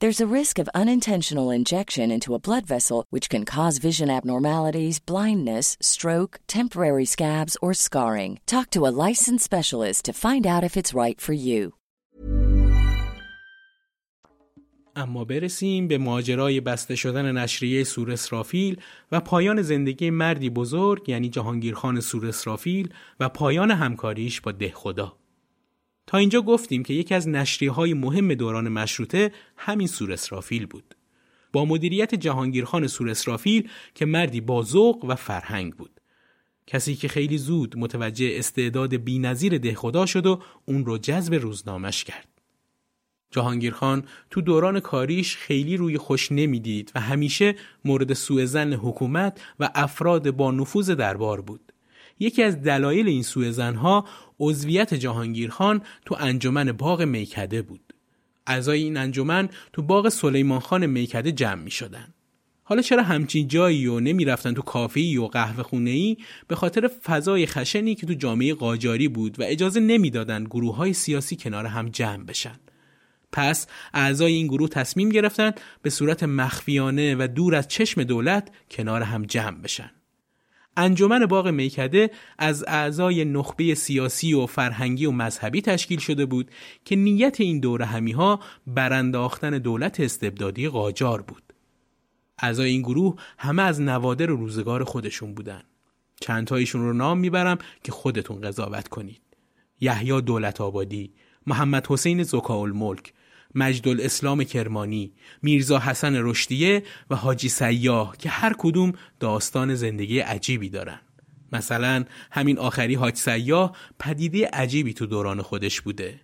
There's a risk of unintentional injection into a blood vessel, which can cause vision abnormalities, blindness, stroke, temporary scabs, or scarring. Talk to a licensed specialist to find out if it's right for you. اما برسیم به ماجرای بسته شدن نشریه صور اسرافیل و پایان زندگی مردی بزرگ یعنی جهانگیرخان صور اسرافیل و پایان همکاریش با دهخدا. تا اینجا گفتیم که یکی از نشریه‌های مهم دوران مشروطه همین صور اسرافیل بود، با مدیریت جهانگیرخان صور اسرافیل که مردی با ذوق و فرهنگ بود، کسی که خیلی زود متوجه استعداد بی‌نظیر دهخدا شد و اون رو جذب روزنامش کرد. جهانگیرخان تو دوران کاریش خیلی روی خوش نمیدید و همیشه مورد سوءظن حکومت و افراد با نفوذ دربار بود. یکی از دلایل این سوءظن‌ها عضویت جهانگیرخان تو انجمن باغ میکده بود. اعضای این انجمن تو باغ سلیمان خان میکده جمع می‌شدن. حالا چرا همچین جایی و نمی‌رفتن تو کافه‌ای و قهوه‌خونه‌ای؟ به خاطر فضای خشنی که تو جامعه قاجاری بود و اجازه نمی‌دادن گروه‌های سیاسی کنار هم جمع بشن. پس اعضای این گروه تصمیم گرفتن به صورت مخفیانه و دور از چشم دولت کنار هم جمع بشن. انجمن باغ میکده از اعضای نخبه سیاسی و فرهنگی و مذهبی تشکیل شده بود که نیت این دوره همی‌ها برانداختن دولت استبدادی قاجار بود. اعضای این گروه همه از نوادر روزگار خودشون بودن. چند تایشون رو نام میبرم که خودتون قضاوت کنید: یحیی دولت آبادی، محمد حسین زکاءالملک، مجدالاسلام کرمانی، میرزا حسن رشدیه و حاجی سیاح که هر کدوم داستان زندگی عجیبی دارن. مثلا همین آخری حاج سیاح پدیده عجیبی تو دوران خودش بوده.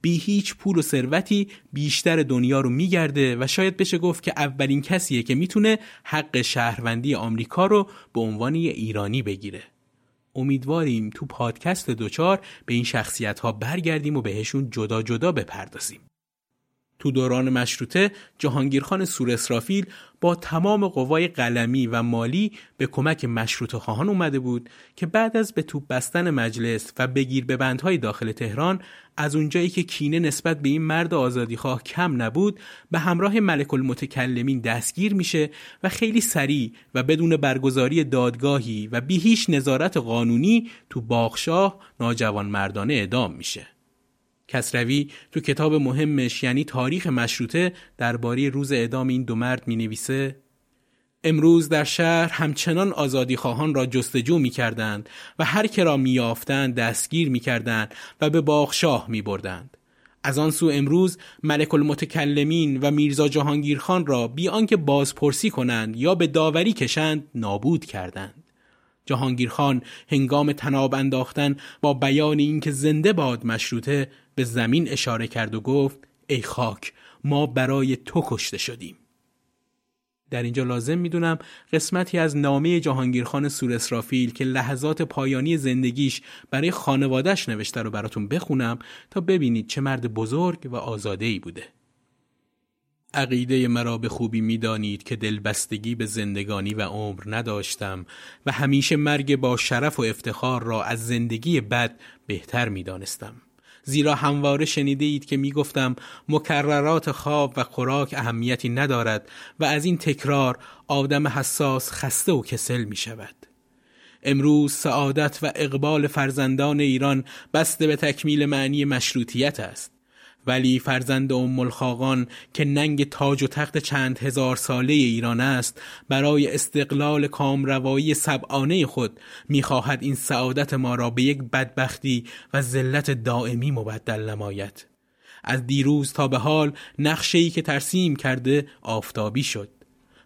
بی هیچ پول و ثروتی بیشتر دنیا رو میگرده و شاید بشه گفت که اولین کسیه که میتونه حق شهروندی آمریکا رو به عنوان یه ایرانی بگیره. امیدواریم تو پادکست دچار به این شخصیت‌ها برگردیم و بهشون جدا جدا بپردازیم. تو دوران مشروطه جهانگیرخان صور اسرافیل با تمام قوای قلمی و مالی به کمک مشروطه خواهان اومده بود که بعد از به توپ بستن مجلس و بگیر ببندهای داخل تهران، از اونجایی که کینه نسبت به این مرد آزادیخواه کم نبود، به همراه ملک المتکلمین دستگیر میشه و خیلی سریع و بدون برگزاری دادگاهی و بی هیچ نظارت قانونی تو باغشاه ناجوانمردانه اعدام میشه. کسروی تو کتاب مهمش یعنی تاریخ مشروطه درباره روز اعدام این دو مرد می نویسه: امروز در شهر همچنان آزادی خواهان را جستجو می کردند و هر که را می یافتند دستگیر می کردند و به باغشاه می بردند. از آن سو امروز ملک المتکلمین و میرزا جهانگیرخان را بی آنکه بازپرسی کنند یا به داوری کشند نابود کردند. جهانگیرخان هنگام طناب انداختن با بیان اینکه زنده باد مشروطه، به زمین اشاره کرد و گفت: ای خاک، ما برای تو کشته شدیم. در اینجا لازم میدونم قسمتی از نامه جهانگیرخان صور اسرافیل که لحظات پایانی زندگیش برای خانوادهش نوشته رو براتون بخونم تا ببینید چه مرد بزرگ و آزاده‌ای بوده. عقیده مرا به خوبی میدانید که دلبستگی به زندگانی و عمر نداشتم و همیشه مرگ با شرف و افتخار را از زندگی بد بهتر میدانستم. زیرا همواره شنیده اید که می گفتم مکررات خواب و خوراک اهمیتی ندارد و از این تکرار آدم حساس خسته و کسل می شود. امروز سعادت و اقبال فرزندان ایران بسته به تکمیل معنی مشروطیت است. ولی فرزند ام الخاقان که ننگ تاج و تخت چند هزار ساله ایران است، برای استقلال کامروایی سبعانه خود می‌خواهد این سعادت ما را به یک بدبختی و ذلت دائمی مبدل نماید. از دیروز تا به حال نقشه‌ای که ترسیم کرده آفتابی شد.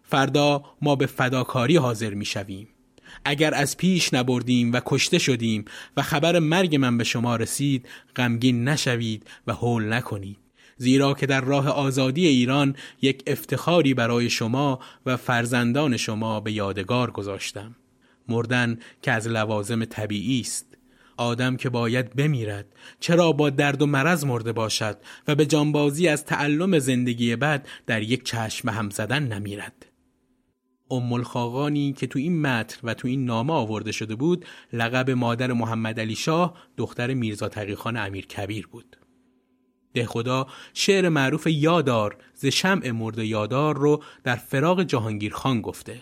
فردا ما به فداکاری حاضر می‌شویم. اگر از پیش نبردیم و کشته شدیم و خبر مرگ من به شما رسید، غمگین نشوید و هول نکنید، زیرا که در راه آزادی ایران یک افتخاری برای شما و فرزندان شما به یادگار گذاشتم. مردن که از لوازم طبیعی است. آدم که باید بمیرد چرا با درد و مرض مرده باشد و به جانبازی از تعلم زندگی بد در یک چشم هم زدن نمیرد. ام الخاقانی که تو این متن و تو این نامه آورده شده بود، لقب مادر محمد علی شاه، دختر میرزا تقیخان امیرکبیر بود. دهخدا شعر معروف یادار ز شمع مرد یادار رو در فراق جهانگیرخان گفته.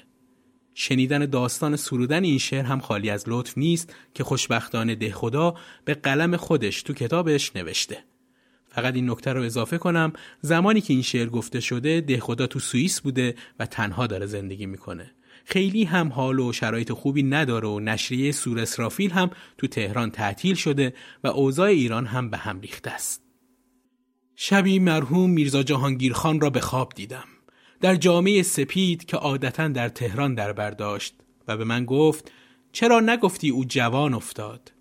شنیدن داستان سرودن این شعر هم خالی از لطف نیست که خوشبختانه دهخدا به قلم خودش تو کتابش نوشته. فقط این نکته رو اضافه کنم، زمانی که این شعر گفته شده دهخدا تو سوئیس بوده و تنها داره زندگی میکنه. خیلی هم حال و شرایط خوبی نداره و نشریه صور اسرافیل هم تو تهران تعطیل شده و اوضاع ایران هم به هم ریخته است. شبی مرحوم میرزا جهانگیرخان را به خواب دیدم در جامه سپید که عادتاً در تهران در برداشت و به من گفت: چرا نگفتی او جوان افتاد؟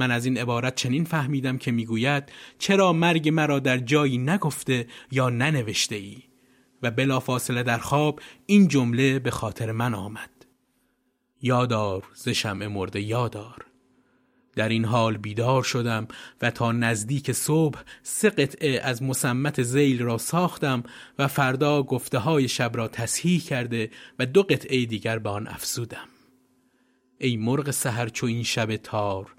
من از این عبارت چنین فهمیدم که میگوید چرا مرگ مرا در جایی نگفته یا ننوشته ای؟ و بلافاصله در خواب این جمله به خاطر من آمد: یادار ز شمع مرده یادار. در این حال بیدار شدم و تا نزدیک صبح 3 قطعه از مسمت ذیل را ساختم و فردا گفته های شب را تصحیح کرده و 2 قطعه دیگر به آن افزودم. ای مرغ سحر چو این شب تار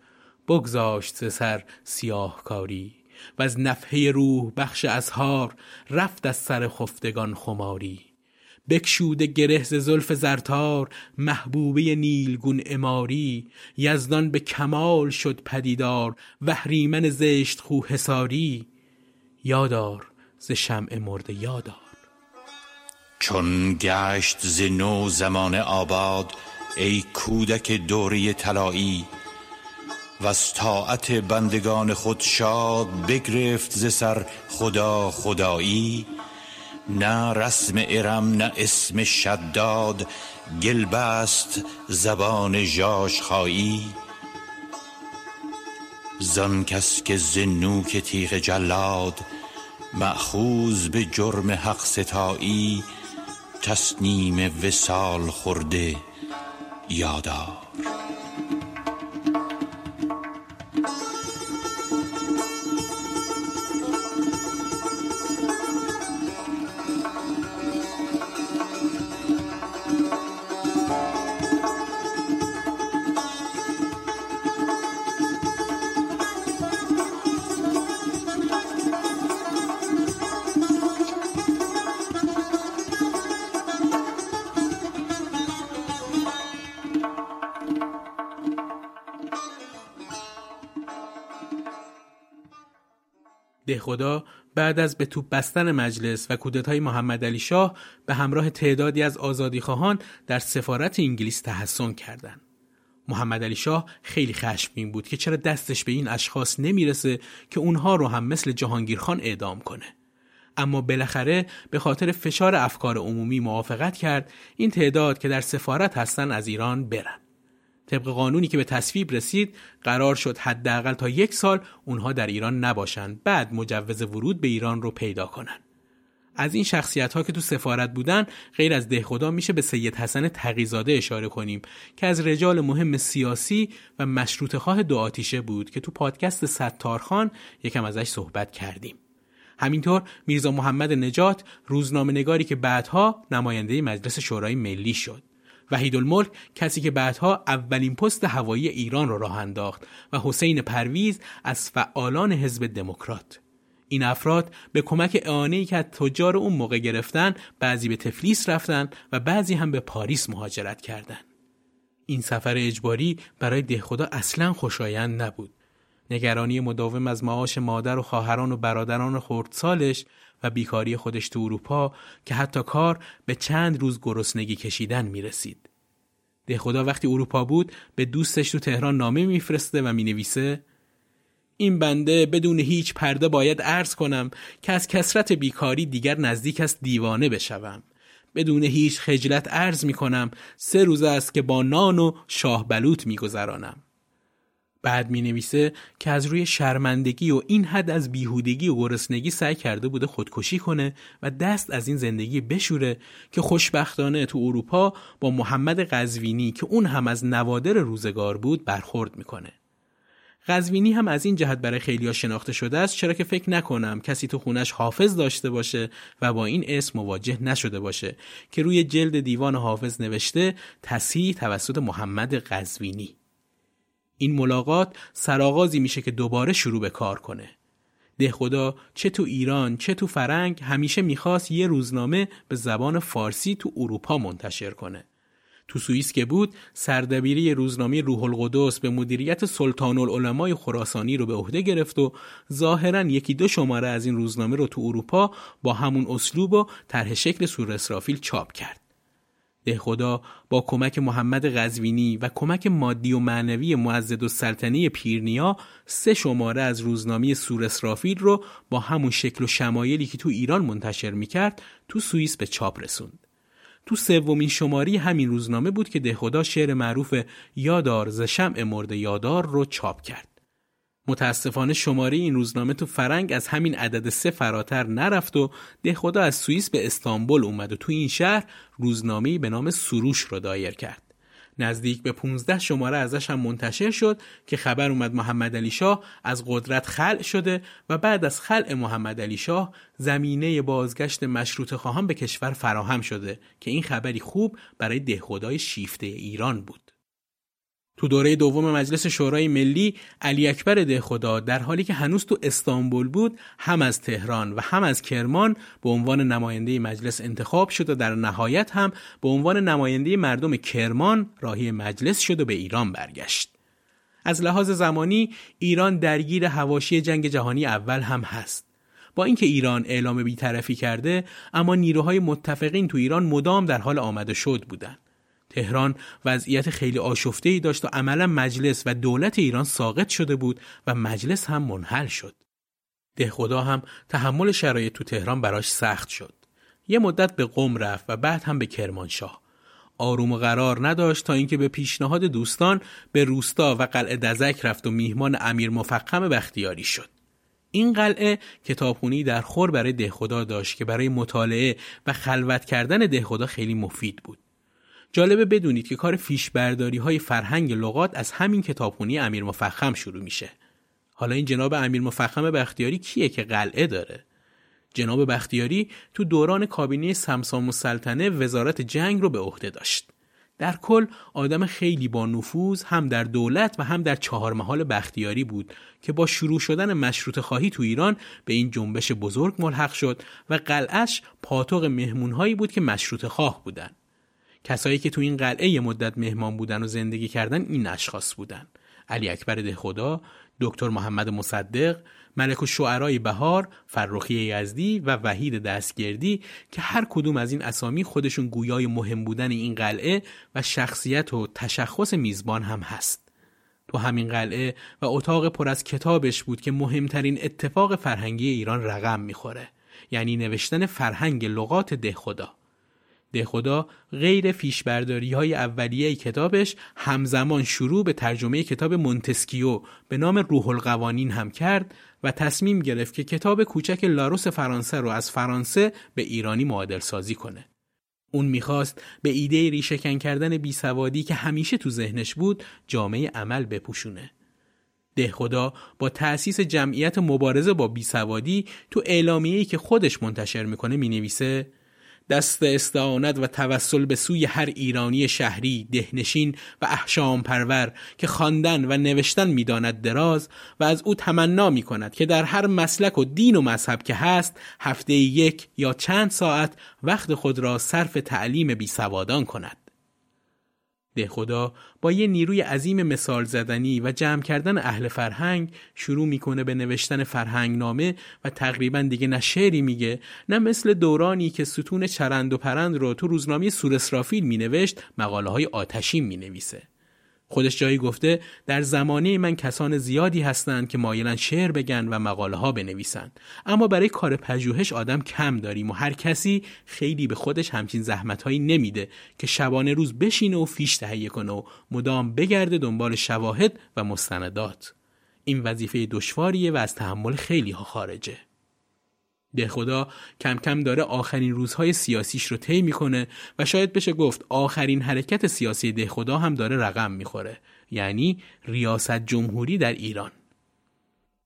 بگذاشت سر سیاه کاری، و از نفحه روح بخش اسحار رفت از سر خفتگان خماری. بکشوده گره ز زلف زرتار محبوبه نیلگون عماری، یزدان به کمال شد پدیدار و اهریمن زشت خو حصاری. یادار ز شمع مرده یادار. چون گشت ز نو زمان آباد ای کودک دوری طلایی، و از طاعت بندگان خود شاد بگرفت ز سر خدا خدایی. نه رسم ارم نه اسم شداد، گل بست زبان ژاژخایی. زان کس که ز نوک تیغ جلاد مأخوذ به جرم حق ستایی، تسنیم وصال خورده یادار. دهخدا بعد از به توپ بستن مجلس و کودتای محمد علی شاه به همراه تعدادی از آزادیخواهان در سفارت انگلیس تحصن کردند. محمد علی شاه خیلی خشمگین بود که چرا دستش به این اشخاص نمیرسه که اونها رو هم مثل جهانگیرخان اعدام کنه. اما بالاخره به خاطر فشار افکار عمومی موافقت کرد این تعداد که در سفارت هستن از ایران برن. طبق قانونی که به تصویب رسید قرار شد حداقل تا 1 سال اونها در ایران نباشن، بعد مجوز ورود به ایران رو پیدا کنن. از این شخصیت ها که تو سفارت بودن غیر از دهخدا میشه به سید حسن تقیزاده اشاره کنیم که از رجال مهم سیاسی و مشروطه‌خواه دو آتیشه بود که تو پادکست ستارخان یکم ازش صحبت کردیم. همینطور میرزا محمد نجات، روزنامه‌نگاری که بعدها نماینده مجلس شورای ملی شد. وحید الملک، کسی که بعدها اولین پست هوایی ایران را راه انداخت، و حسین پرویز از فعالان حزب دموکرات. این افراد به کمک اعانه‌ای که از تجار اون موقع گرفتن، بعضی به تفلیس رفتن و بعضی هم به پاریس مهاجرت کردند. این سفر اجباری برای دهخدا اصلا خوشایند نبود. نگرانی مداوم از معاش مادر و خواهران و برادران خردسالش و بیکاری خودش تو اروپا که حتی کار به چند روز گرسنگی کشیدن میرسید. دهخدا وقتی اروپا بود به دوستش تو تهران نامه میفرسته و مینویسه: این بنده بدون هیچ پرده باید عرض کنم که از کثرت بیکاری دیگر نزدیک است دیوانه بشوم. بدون هیچ خجلت عرض میکنم 3 روز است که با نان و شاه بلوط میگذرانم. بعد مینویسه که از روی شرمندگی و این حد از بیهودگی و گرسنگی سعی کرده بوده خودکشی کنه و دست از این زندگی بشوره که خوشبختانه تو اروپا با محمد قزوینی که اون هم از نوادر روزگار بود برخورد میکنه. قزوینی هم از این جهت برای خیلی‌ها شناخته شده است، چرا که فکر نکنم کسی تو خونش حافظ داشته باشه و با این اسم مواجه نشده باشه که روی جلد دیوان حافظ نوشته تصحیح توسط محمد قزوینی. این ملاقات سرآغازی میشه که دوباره شروع به کار کنه. دهخدا چه تو ایران چه تو فرنگ همیشه میخواست یه روزنامه به زبان فارسی تو اروپا منتشر کنه. تو سوئیس که بود سردبیری روزنامه روح القدس به مدیریت سلطان العلمای خراسانی رو به عهده گرفت و ظاهراً 1-2 شماره از این روزنامه رو تو اروپا با همون اسلوب و طرح شکل صور اسرافیل چاپ کرد. دهخدا با کمک محمد قزوینی و کمک مادی و معنوی معزدالسلطنه پیرنیا 3 شماره از روزنامه صور اسرافیل رو با همون شکل و شمایلی که تو ایران منتشر میکرد تو سوئیس به چاپ رسوند. تو 3مین شماره همین روزنامه بود که دهخدا شعر معروف یادار ز شمع مرده یادار رو چاپ کرد. متاسفانه شماره این روزنامه تو فرنگ از همین عدد 3 فراتر نرفت و دهخدا از سوئیس به استانبول اومد و تو این شهر روزنامه‌ای به نام سروش رو دایر کرد. نزدیک به 15 شماره ازش هم منتشر شد که خبر اومد محمد علی شاه از قدرت خلع شده و بعد از خلع محمد علی شاه زمینه بازگشت مشروطه خواهان به کشور فراهم شده که این خبری خوب برای دهخدای شیفته ایران بود. تو دوره دوم مجلس شورای ملی علی اکبر دهخدا در حالی که هنوز تو استانبول بود هم از تهران و هم از کرمان به عنوان نماینده مجلس انتخاب شد و در نهایت هم به عنوان نماینده مردم کرمان راهی مجلس شد و به ایران برگشت. از لحاظ زمانی ایران درگیر حواشی جنگ جهانی اول هم هست. با اینکه ایران اعلام بی‌طرفی کرده اما نیروهای متفقین تو ایران مدام در حال آمد و شد بودند. تهران وضعیت خیلی آشفته‌ای داشت و عملا مجلس و دولت ایران ساقط شده بود و مجلس هم منحل شد. دهخدا هم تحمل شرایط تو تهران براش سخت شد. یه مدت به قم رفت و بعد هم به کرمانشاه. آروم و قرار نداشت تا اینکه به پیشنهاد دوستان به روستا و قلعه دزک رفت و میهمان امیر مفخم بختیاری شد. این قلعه کتابخونه‌ای در خور برای دهخدا داشت که برای مطالعه و خلوت کردن دهخدا خیلی مفید بود. جالبه بدونید که کار فیشبرداری‌های فرهنگ لغات از همین کتابخونه امیر مفخم شروع میشه. حالا این جناب امیر مفخم بختیاری کیه که قلعه داره؟ جناب بختیاری تو دوران کابینه سمسام السلطنه وزارت جنگ رو به عهده داشت. در کل آدم خیلی با نفوذ هم در دولت و هم در چهارمحال بختیاری بود که با شروع شدن مشروطه خواهی تو ایران به این جنبش بزرگ ملحق شد و قلعه‌اش پاتوق مهمون‌هایی بود که مشروطه خواه بودن. کسایی که تو این قلعه یه مدت مهمان بودن و زندگی کردن این اشخاص بودن: علی اکبر دهخدا، دکتر محمد مصدق، ملک الشعرای بهار، فروخی یزدی و وحید دستگردی که هر کدوم از این اسامی خودشون گویای مهم بودن این قلعه و شخصیت و تشخص میزبان هم هست. تو همین قلعه و اتاق پر از کتابش بود که مهمترین اتفاق فرهنگی ایران رقم میخوره، یعنی نوشتن فرهنگ لغات دهخدا. دهخدا غیر فیشبرداری‌های اولیه کتابش همزمان شروع به ترجمه کتاب مونتسکیو به نام روح القوانین هم کرد و تصمیم گرفت که کتاب کوچک لاروس فرانسه رو از فرانسه به ایرانی معادل سازی کنه. اون میخواست به ایده ریشه‌کن کردن بیسوادی که همیشه تو ذهنش بود جامعه عمل بپوشونه. دهخدا با تأسیس جمعیت مبارزه با بیسوادی تو اعلامیه‌ای که خودش منتشر میکنه مینویسه: دست استعانت و توسل به سوی هر ایرانی شهری، دهنشین و احشام پرور که خواندن و نوشتن میداند دراز و از او تمنا می کند که در هر مسلک و دین و مذهب که هست هفته یک یا چند ساعت وقت خود را صرف تعلیم بیسوادان کند. دهخدا با یه نیروی عظیم مثال زدنی و جمع کردن اهل فرهنگ شروع میکنه به نوشتن فرهنگ نامه و تقریبا دیگه نه شعری میگه، نه مثل دورانی که ستون چرند و پرند رو تو روزنامه صور اسرافیل مینوشت مقاله های آتشین مینویسه. خودش جایی گفته در زمانه من کسان زیادی هستند که مایلن شعر بگن و مقاله ها بنویسن، اما برای کار پژوهش آدم کم داریم و هر کسی خیلی به خودش همچین زحمت هایی نمیده که شبانه روز بشینه و فیش تهیه کنه و مدام بگرده دنبال شواهد و مستندات. این وظیفه دشواریه و از تحمل خیلی ها خارجه. دهخدا کم کم داره آخرین روزهای سیاسیش رو طی میکنه و شاید بشه گفت آخرین حرکت سیاسی دهخدا هم داره رقم میخوره، یعنی ریاست جمهوری در ایران.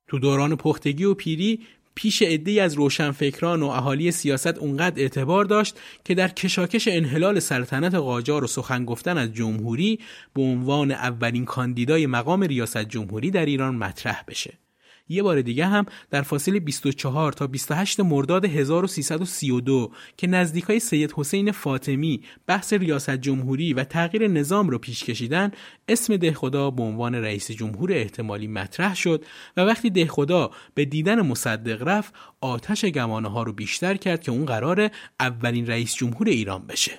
تو دوران پختگی و پیری پیش عده‌ای از روشنفکران و اهالی سیاست اونقدر اعتبار داشت که در کشاکش انحلال سلطنت قاجار و سخن گفتن از جمهوری به عنوان اولین کاندیدای مقام ریاست جمهوری در ایران مطرح بشه. یه بار دیگه هم در فاصله 24 تا 28 مرداد 1332 که نزدیکای سید حسین فاطمی بحث ریاست جمهوری و تغییر نظام رو پیش کشیدن، اسم دهخدا به عنوان رئیس جمهور احتمالی مطرح شد و وقتی دهخدا به دیدن مصدق رفت آتش گمانه ها رو بیشتر کرد که اون قراره اولین رئیس جمهور ایران بشه.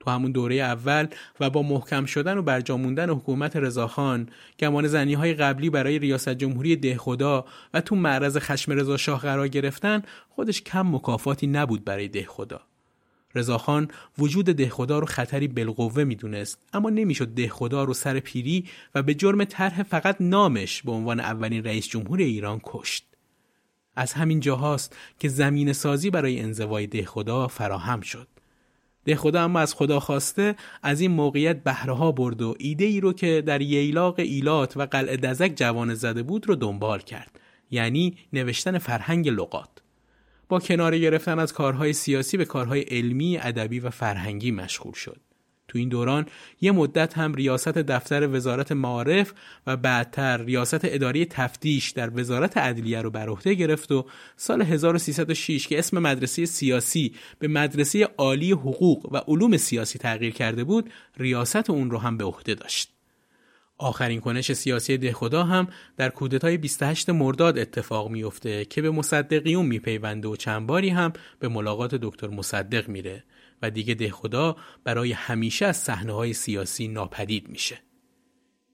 تو همون دوره اول و با محکم شدن و برجا موندن حکومت رضاخان، گمان زنی‌های قبلی برای ریاست جمهوری دهخدا و تو معرض خشم رضا شاه قرار گرفتن، خودش کم مکافاتی نبود برای دهخدا. رضاخان وجود دهخدا رو خطری بالقوه میدونست، اما نمیشد دهخدا رو سر پیری و به جرم طرح فقط نامش به عنوان اولین رئیس جمهور ایران کشت. از همین جاهاست که زمین سازی برای انزوای دهخدا فراهم شد. دهخدا اما از خدا خواسته از این موقعیت بهره ها برد و ایده ای رو که در ییلاق ایلات و قلعه دزک جوانه زده بود رو دنبال کرد، یعنی نوشتن فرهنگ لغات. با کنار گرفتن از کارهای سیاسی به کارهای علمی، ادبی و فرهنگی مشغول شد. تو این دوران یه مدت هم ریاست دفتر وزارت معارف و بعدتر ریاست اداره تفتیش در وزارت عدلیه رو بر عهده گرفت و سال 1306 که اسم مدرسه سیاسی به مدرسه عالی حقوق و علوم سیاسی تغییر کرده بود، ریاست اون رو هم به عهده داشت. آخرین کنش سیاسی دهخدا هم در کودتای 28 مرداد اتفاق میفته که به مصدقیون میپیونده و چند باری هم به ملاقات دکتر مصدق میره و دیگه دهخدا برای همیشه از صحنه‌های سیاسی ناپدید میشه.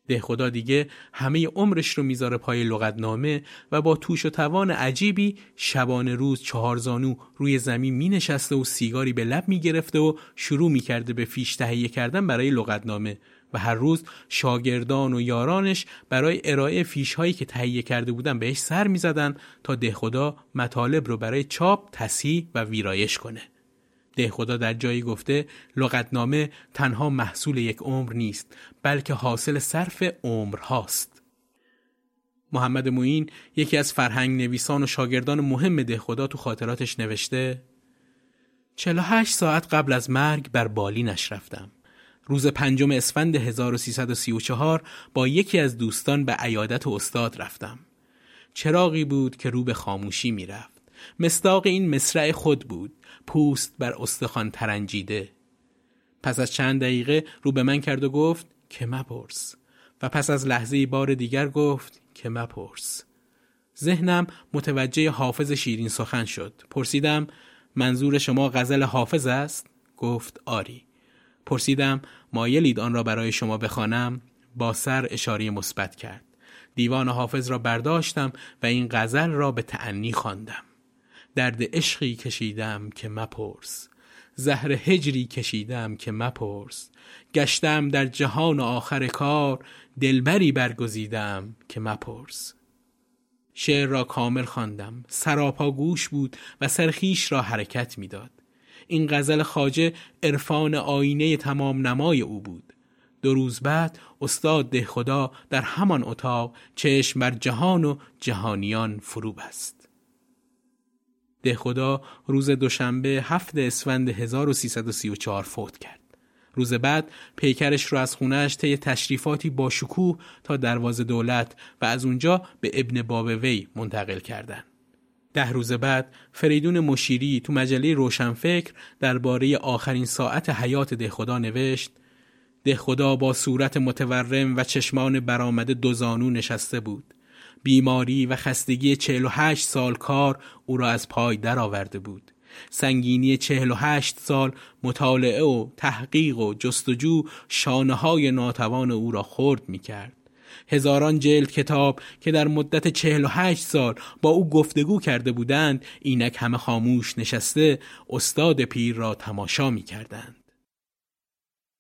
دهخدا دیگه همه عمرش رو میذاره پای لغتنامه و با توش و توان عجیبی شبانه روز 4 زانو روی زمین مینشسته و سیگاری به لب میگرفته و شروع میکرده به فیش تهیه کردن برای لغتنامه و هر روز شاگردان و یارانش برای ارائه فیش‌هایی که تهیه کرده بودن بهش سر می‌زدن تا دهخدا مطالب رو برای چاپ، تصحیح و ویرایش کنه. دهخدا در جایی گفته لغتنامه تنها محصول یک عمر نیست، بلکه حاصل صرف عمرهاست. محمد معین، یکی از فرهنگ نویسان و شاگردان مهم دهخدا، تو خاطراتش نوشته: 48 ساعت قبل از مرگ بر بالینش رفتم. روز 5 اسفند 1334 با یکی از دوستان به عیادت استاد رفتم. چراغی بود که رو به خاموشی می رفت. مصداق این مصرع خود بود، پوست بر استخوان ترنجیده. پس از چند دقیقه رو به من کرد و گفت که مپرس، و پس از لحظه‌ای بار دیگر گفت که مپرس. ذهنم متوجه حافظ شیرین سخن شد. پرسیدم منظور شما غزل حافظ است؟ گفت آری. پرسیدم مایلید آن را برای شما بخوانم؟ با سر اشاره مثبت کرد. دیوان حافظ را برداشتم و این غزل را به تأنی خواندم. درد عشقی کشیدم که مپرس، زهر هجری کشیدم که مپرس، گشتم در جهان آخر کار، دلبری برگزیدم که مپرس. شعر را کامل خواندم. سراپا گوش بود و سرخیش را حرکت میداد. این غزل خواجه عرفان آینه تمام نمای او بود. 2 روز بعد استاد دهخدا در همان اتاق چشم بر جهان و جهانیان فرو بست. دهخدا روز دوشنبه 7 اسفند 1334 فوت کرد. روز بعد پیکرش را از خونه‌اش طی تشریفاتی با شکوه تا دروازه دولت و از اونجا به ابن بابوی منتقل کردند. 10 روز بعد فریدون مشیری تو مجله روشنفکر درباره آخرین ساعت حیات دهخدا نوشت: دهخدا با صورت متورم و چشمان برآمده 2 زانو نشسته بود. بیماری و خستگی 48 سال کار او را از پای درآورده بود. سنگینی 48 سال مطالعه و تحقیق و جستجو شانه‌های ناتوان او را خرد می‌کرد. 1000 جلد کتاب که در مدت 48 سال با او گفتگو کرده بودند، اینک همه خاموش نشسته استاد پیر را تماشا می کردند.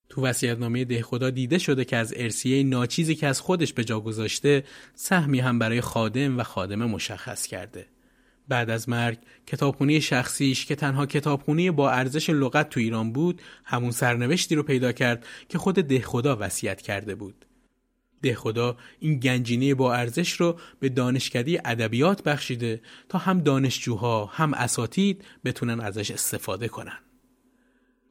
تو وصیت‌نامه دهخدا دیده شده که از ارثیه ناچیزی که از خودش به جا گذاشته، سهمی هم برای خادم و خادمه مشخص کرده. بعد از مرگ کتابخونه شخصیش که تنها کتابخونه با ارزش لغت تو ایران بود، همون سرنوشتی رو پیدا کرد که خود دهخدا وصیت کرده بود. دهخدا این گنجینه با ارزش رو به دانشکده ادبیات بخشیده تا هم دانشجوها هم اساتید بتونن ازش استفاده کنن.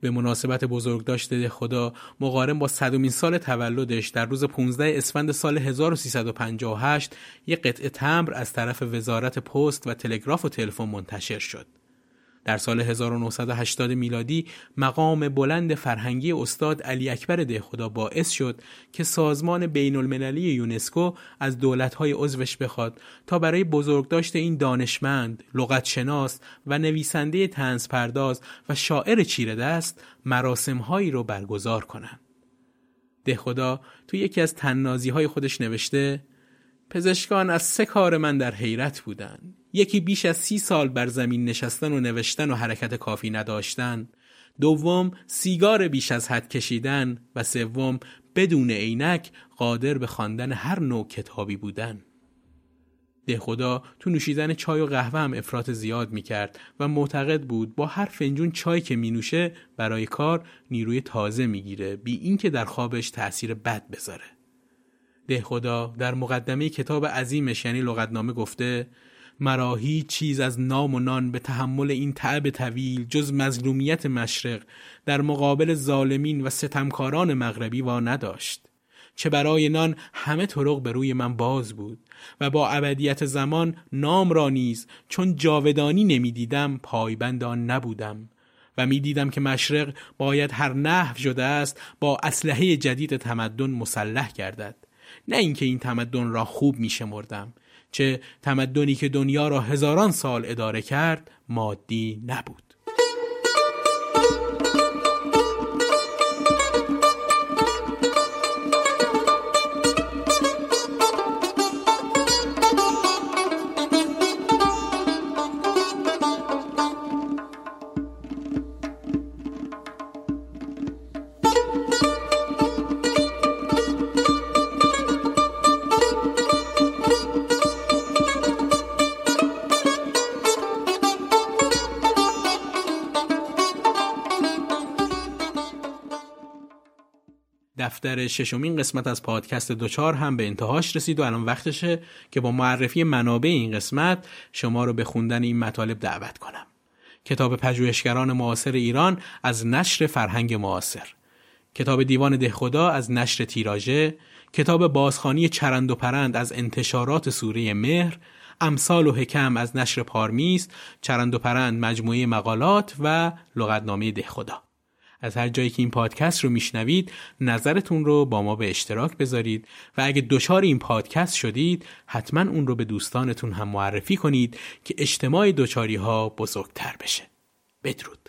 به مناسبت بزرگداشت دهخدا مقارن با 100مین سال تولدش، در روز 15 اسفند سال 1358 یک قطعه تمبر از طرف وزارت پست و تلگراف و تلفن منتشر شد. در سال 1980 میلادی مقام بلند فرهنگی استاد علی اکبر دهخدا باعث شد که سازمان بین‌المللی یونسکو از دولت‌های عضوش بخواد تا برای بزرگداشت این دانشمند، لغتشناس و نویسنده طنزپرداز و شاعر چیره‌دست مراسم‌هایی را برگزار کنند. دهخدا تو یکی از طنازی‌های خودش نوشته: پزشکان از 3 کار من در حیرت بودند. یکی بیش از 30 سال بر زمین نشستن و نوشتن و حرکت کافی نداشتن، 2 سیگار بیش از حد کشیدن و 3 بدون عینک قادر به خواندن هر نوع کتابی بودن. دهخدا تو نوشیدن چای و قهوه هم افراط زیاد میکرد و معتقد بود با هر فنجون چای که مینوشه برای کار نیروی تازه میگیره، بی اینکه در خوابش تأثیر بد بذاره. دهخدا در مقدمه کتاب عظیمش یعنی لغتنامه گفته: مرا هیچ چیز از نام و نان به تحمل این تعب طویل جز مظلومیت مشرق در مقابل ظالمین و ستمکاران مغربی وا نداشت. چه برای نان همه طرق به روی من باز بود و با ابدیت زمان نام را نیز چون جاودانی نمی دیدم پایبند آن نبودم و می دیدم که مشرق باید هر نحو شده است با اسلحه جدید تمدن مسلح گردد، نه اینکه این تمدن را خوب می شمردم، چه تمدنی که دنیا را 1000 سال اداره کرد مادی نبود. دفتر ششمین قسمت از پادکست دچار هم به انتهاش رسید و الان وقتشه که با معرفی منابع این قسمت شما رو به خوندن این مطالب دعوت کنم. کتاب پژوهشگران معاصر ایران از نشر فرهنگ معاصر، کتاب دیوان دهخدا از نشر تیراژه، کتاب بازخوانی چرند و پرند از انتشارات سوره مهر، امثال و حکم از نشر پارمیز، چرند و پرند مجموعه مقالات و لغتنامه دهخدا. از هر جایی که این پادکست رو میشنوید نظرتون رو با ما به اشتراک بذارید و اگه دچار این پادکست شدید حتما اون رو به دوستانتون هم معرفی کنید که اجتماع دچاری‌ها بزرگتر بشه. بدرود.